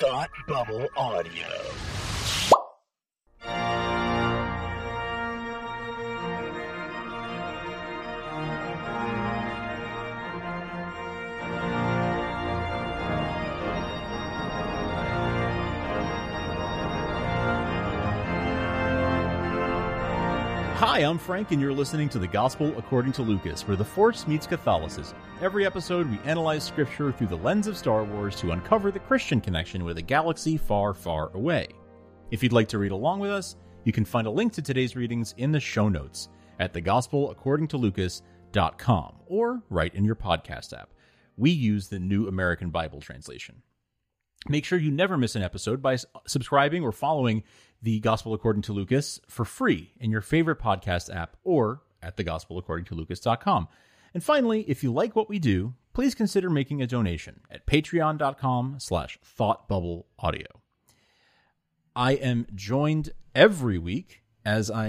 Thought Bubble Audio. Hi, I'm Frank, and you're listening to The Gospel According to Lucas, where the Force meets Catholicism. Every episode, we analyze Scripture through the lens of Star Wars to uncover the Christian connection with a galaxy far, far away. If you'd like to read along with us, you can find a link to today's readings in the show notes at thegospelaccordingtolucas.com or right in your podcast app. We use the New American Bible translation. Make sure you never miss an episode by subscribing or following The Gospel According to Lucas for free in your favorite podcast app or at thegospelaccordingtolucas.com. And finally, if you like what we do, please consider making a donation at patreon.com/thoughtbubbleaudio. I am joined every week, as I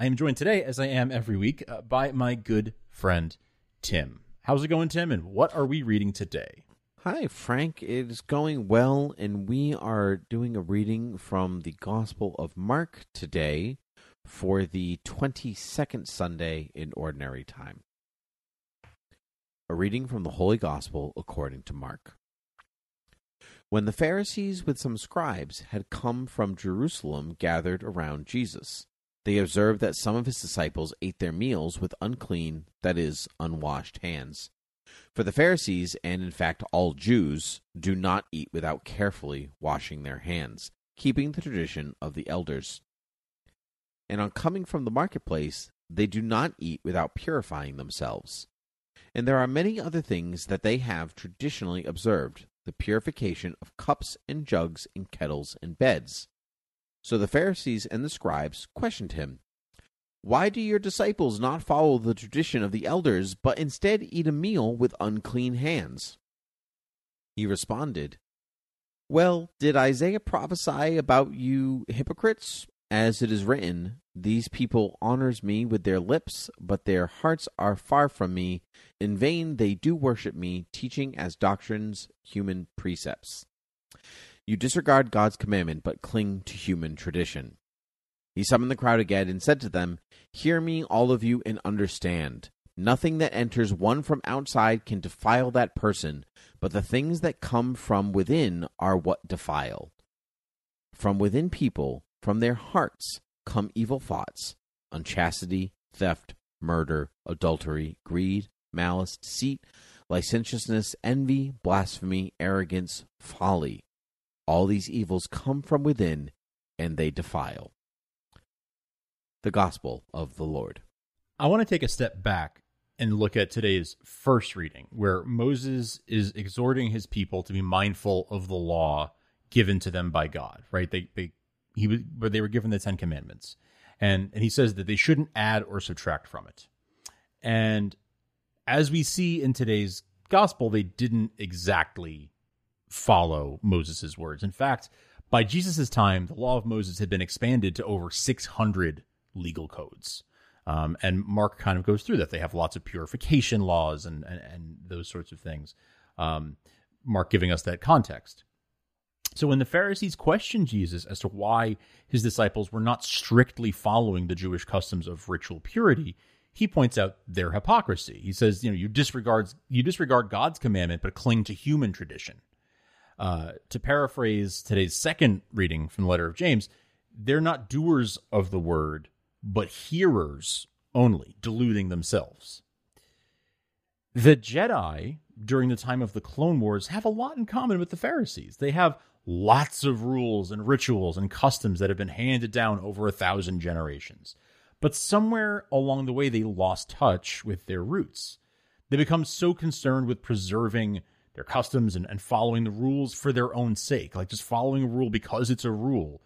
am joined today, as I am every week, by my good friend Tim. How's it going, Tim? And what are we reading today? Hi, Frank. It is going well, and we are doing a reading from the Gospel of Mark today for the 22nd Sunday in Ordinary Time. A reading from the Holy Gospel according to Mark. When the Pharisees with some scribes had come from Jerusalem gathered around Jesus, they observed that some of his disciples ate their meals with unclean, that is, unwashed hands. For the Pharisees, and in fact all Jews, do not eat without carefully washing their hands, keeping the tradition of the elders. And on coming from the marketplace, they do not eat without purifying themselves. And there are many other things that they have traditionally observed, the purification of cups and jugs and kettles and beds. So the Pharisees and the scribes questioned him, "Why do your disciples not follow the tradition of the elders, but instead eat a meal with unclean hands?" He responded, "Well, did Isaiah prophesy about you hypocrites? As it is written, 'These people honors me with their lips, but their hearts are far from me. In vain they do worship me, teaching as doctrines human precepts.' You disregard God's commandment, but cling to human tradition." He summoned the crowd again and said to them, "Hear me, all of you, and understand. Nothing that enters one from outside can defile that person, but the things that come from within are what defile. From within people, from their hearts, come evil thoughts, unchastity, theft, murder, adultery, greed, malice, deceit, licentiousness, envy, blasphemy, arrogance, folly. All these evils come from within, and they defile." The Gospel of the Lord. I want to take a step back and look at today's first reading, where Moses is exhorting his people to be mindful of the law given to them by God, right? They were given the Ten Commandments, and he says that they shouldn't add or subtract from it. And as we see in today's Gospel, they didn't exactly follow Moses' words. In fact, by Jesus' time, the law of Moses had been expanded to over 600 legal codes. And Mark kind of goes through that. They have lots of purification laws and those sorts of things. Mark giving us that context. So when the Pharisees questioned Jesus as to why his disciples were not strictly following the Jewish customs of ritual purity, he points out their hypocrisy. He says, you disregard God's commandment, but cling to human tradition. To paraphrase today's second reading from the letter of James, they're not doers of the word, but hearers only, deluding themselves. The Jedi, during the time of the Clone Wars, have a lot in common with the Pharisees. They have lots of rules and rituals and customs that have been handed down over 1,000 generations. But somewhere along the way, they lost touch with their roots. They become so concerned with preserving their customs and following the rules for their own sake, like just following a rule because it's a rule,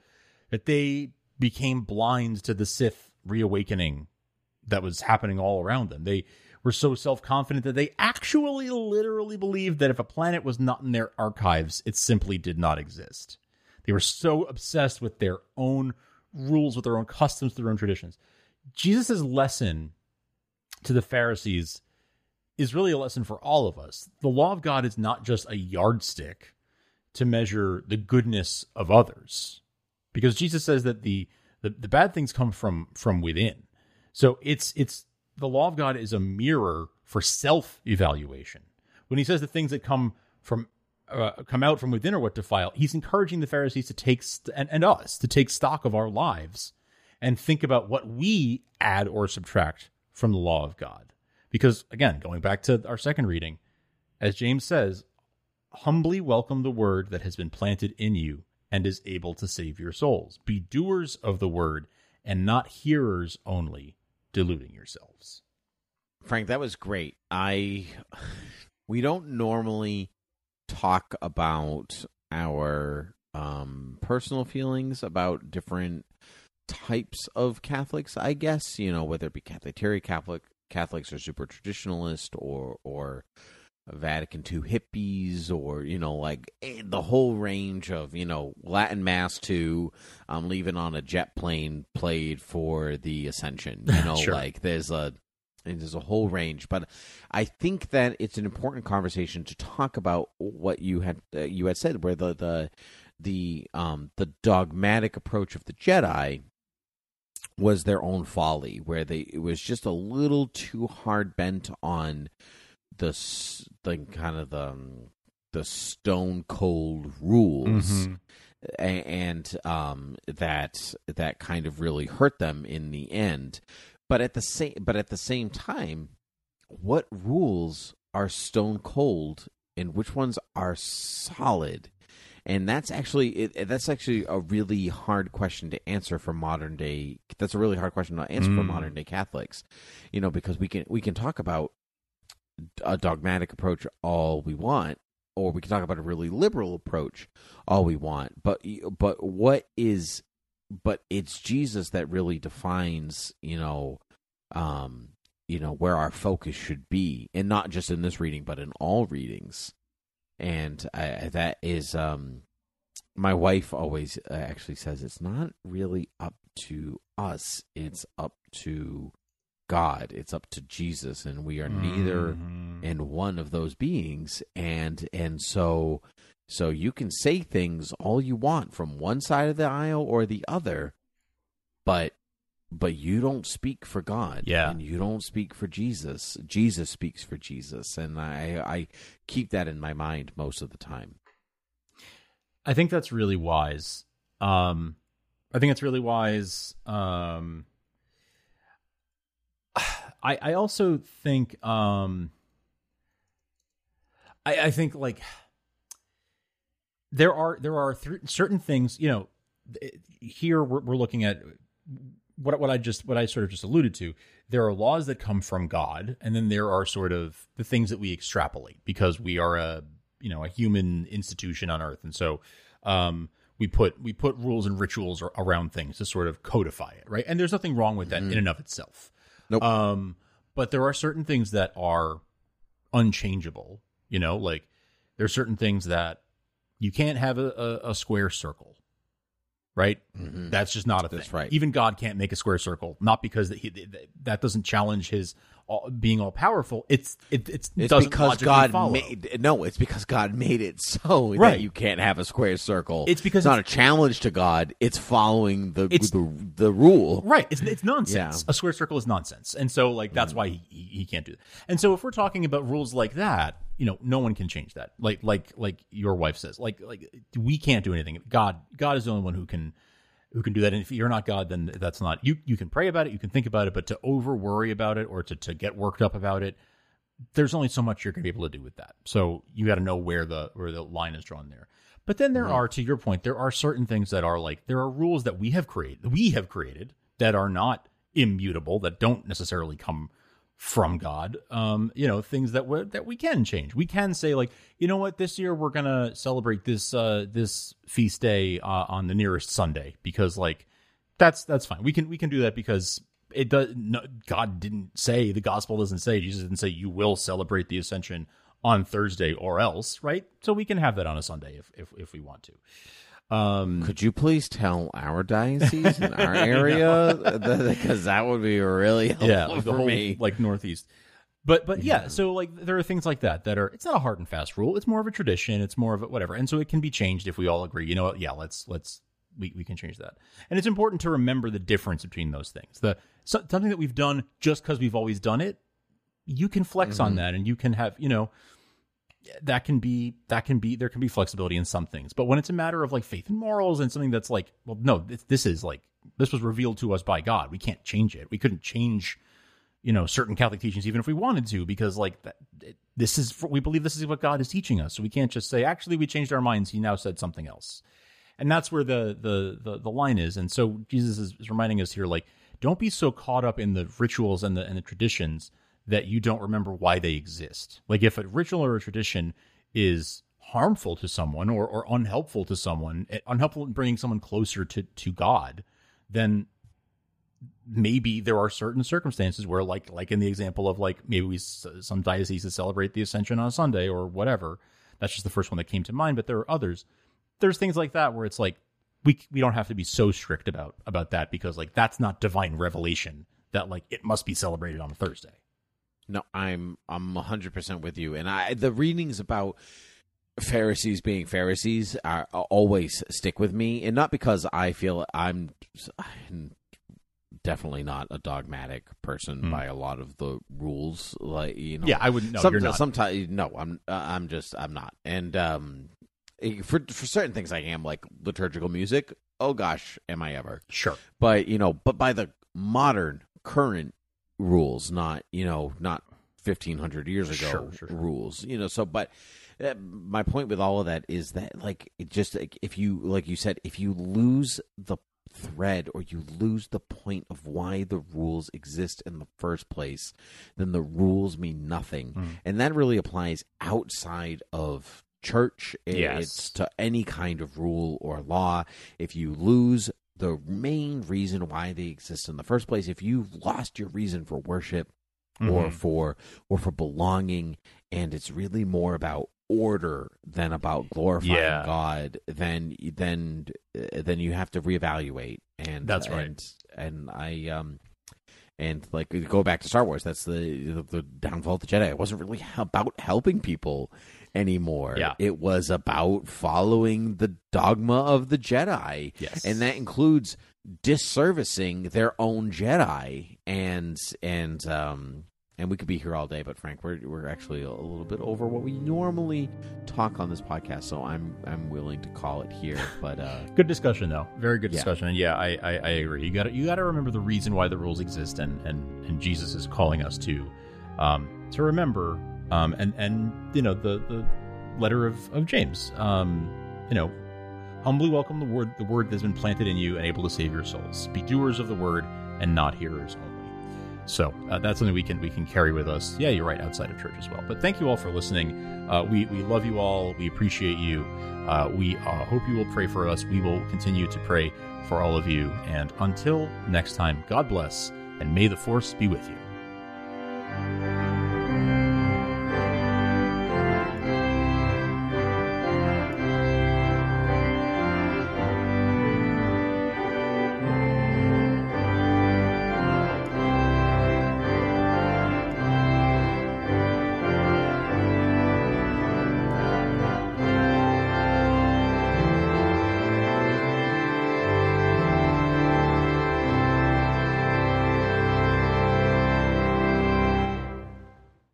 that they became blind to the Sith reawakening that was happening all around them. They were so self-confident that they actually literally believed that if a planet was not in their archives, it simply did not exist. They were so obsessed with their own rules, with their own customs, their own traditions. Jesus' lesson to the Pharisees is really a lesson for all of us. The law of God is not just a yardstick to measure the goodness of others, because Jesus says that the bad things come from within. So it's the law of God is a mirror for self-evaluation. When he says the things that come out from within are what defile, he's encouraging the Pharisees to take and us to take stock of our lives and think about what we add or subtract from the law of God. Because, again, going back to our second reading, as James says, humbly welcome the word that has been planted in you and is able to save your souls. Be doers of the word and not hearers only, deluding yourselves. Frank, that was great. We don't normally talk about our personal feelings about different types of Catholics, I guess, whether it be Catholics or super traditionalist or Vatican II hippies or, the whole range of, Latin Mass to leaving on a jet plane played for the Ascension, sure. There's a whole range. But I think that it's an important conversation to talk about what you had said, where the dogmatic approach of the Jedi was their own folly, where it was just a little too hard bent on the stone cold rules, mm-hmm. and that kind of really hurt them in the end. But at the same time, what rules are stone cold and which ones are solid? And that's actually a really hard question to answer for modern day. That's a really hard question to answer for modern day Catholics, because we can talk about a dogmatic approach all we want, or we can talk about a really liberal approach all we want. But it's Jesus that really defines, where our focus should be, and not just in this reading, but in all readings. And that is, my wife always actually says, it's not really up to us. It's up to God. It's up to Jesus. And we are neither in one of those beings. And so you can say things all you want from one side of the aisle or the other, but you don't speak for God, and you don't speak for Jesus. Jesus speaks for Jesus, and I keep that in my mind most of the time. I think that's really wise. I also think I think there are certain things, here we're looking at what I sort of just alluded to. There are laws that come from God, and then there are sort of the things that we extrapolate because we are a human institution on Earth, and so we put rules and rituals around things to sort of codify it, right? And there's nothing wrong with that in and of itself. Nope. But there are certain things that are unchangeable. There are certain things that you can't have a square circle. Right? Mm-hmm. That's just not a thing. That's right. Even God can't make a square circle, not because that doesn't challenge his being all powerful. It's because God made it so that you can't have a square circle. It's not a challenge to God. It's following the rule. Right. It's nonsense. Yeah. A square circle is nonsense. And so that's why he can't do that. And so if we're talking about rules like that, no one can change that. Like your wife says, we can't do anything. God is the only one who can do that. And if you're not God, then that's not you. You can pray about it, you can think about it, but to over worry about it or to get worked up about it, there's only so much you're going to be able to do with that. So you got to know where the line is drawn there. But then there are, to your point, there are certain things that are there are rules that we have created that are not immutable, that don't necessarily come from God, things that we can change. We can say this year we're going to celebrate this feast day on the nearest Sunday, because that's fine. We can do that because it does. No, God didn't say, the gospel doesn't say, Jesus didn't say you will celebrate the Ascension on Thursday or else, right? So we can have that on a Sunday if we want to. Could you please tell our diocese in our area? Because that would be really helpful for me. Northeast. But yeah, so like there are things like that that are, it's not a hard and fast rule. It's more of a tradition. It's more of a whatever. And so it can be changed if we all agree, you know what? Yeah, we can change that. And it's important to remember the difference between those things. Something that we've done just because we've always done it, you can flex on that, and you can have, you know, there can be flexibility in some things. But when it's a matter of like faith and morals and something that's like, well, no, this is like, this was revealed to us by God. We can't change it. We couldn't change, you know, certain Catholic teachings, even if we wanted to, because like we believe this is what God is teaching us. So we can't just say, actually, we changed our minds. He now said something else. And that's where the line is. And so Jesus is reminding us here, like, don't be so caught up in the rituals and the traditions that you don't remember why they exist. Like if a ritual or a tradition is harmful to someone or unhelpful to someone, unhelpful in bringing someone closer to God, then maybe there are certain circumstances where like in the example of like maybe some dioceses celebrate the Ascension on a Sunday or whatever. That's just the first one that came to mind, but there are others. There's things like that where it's like we don't have to be so strict about that, because like that's not divine revelation that like it must be celebrated on a Thursday. No, I'm 100% with you. And the readings about Pharisees being Pharisees always stick with me, and not because I feel I'm definitely not a dogmatic person by a lot of the rules, like, you know. Yeah, I wouldn't. No, you're not. Sometimes no, I'm not. And for certain things I am, like liturgical music. Oh gosh, am I ever? Sure. But you know, by the modern current rules, not, you know, not 1500 years ago rules, you know. So but my point with all of that is that like it just like, if you, like you said, if you lose the thread or you lose the point of why the rules exist in the first place, then the rules mean nothing. And that really applies outside of church. It's to any kind of rule or law. If you lose the main reason why they exist in the first place, if you've lost your reason for worship or for belonging, and it's really more about order than about glorifying God, then you have to reevaluate. And that's right. And I and like go back to Star Wars. That's the downfall of the Jedi. It wasn't really about helping people anymore. Yeah. It was about following the dogma of the Jedi. Yes. And that includes disservicing their own Jedi. And we could be here all day, but Frank, we're actually a little bit over what we normally talk on this podcast, so I'm willing to call it here. But good discussion, though. Very good discussion. And I agree. You gotta remember the reason why the rules exist, and Jesus is calling us to remember. And you know, the letter of James, you know, humbly welcome the word that's been planted in you and able to save your souls. Be doers of the word and not hearers only. So that's something we can carry with us. Yeah, you're right, outside of church as well. But thank you all for listening. We love you all. We appreciate you. We hope you will pray for us. We will continue to pray for all of you. And until next time, God bless, and may the force be with you.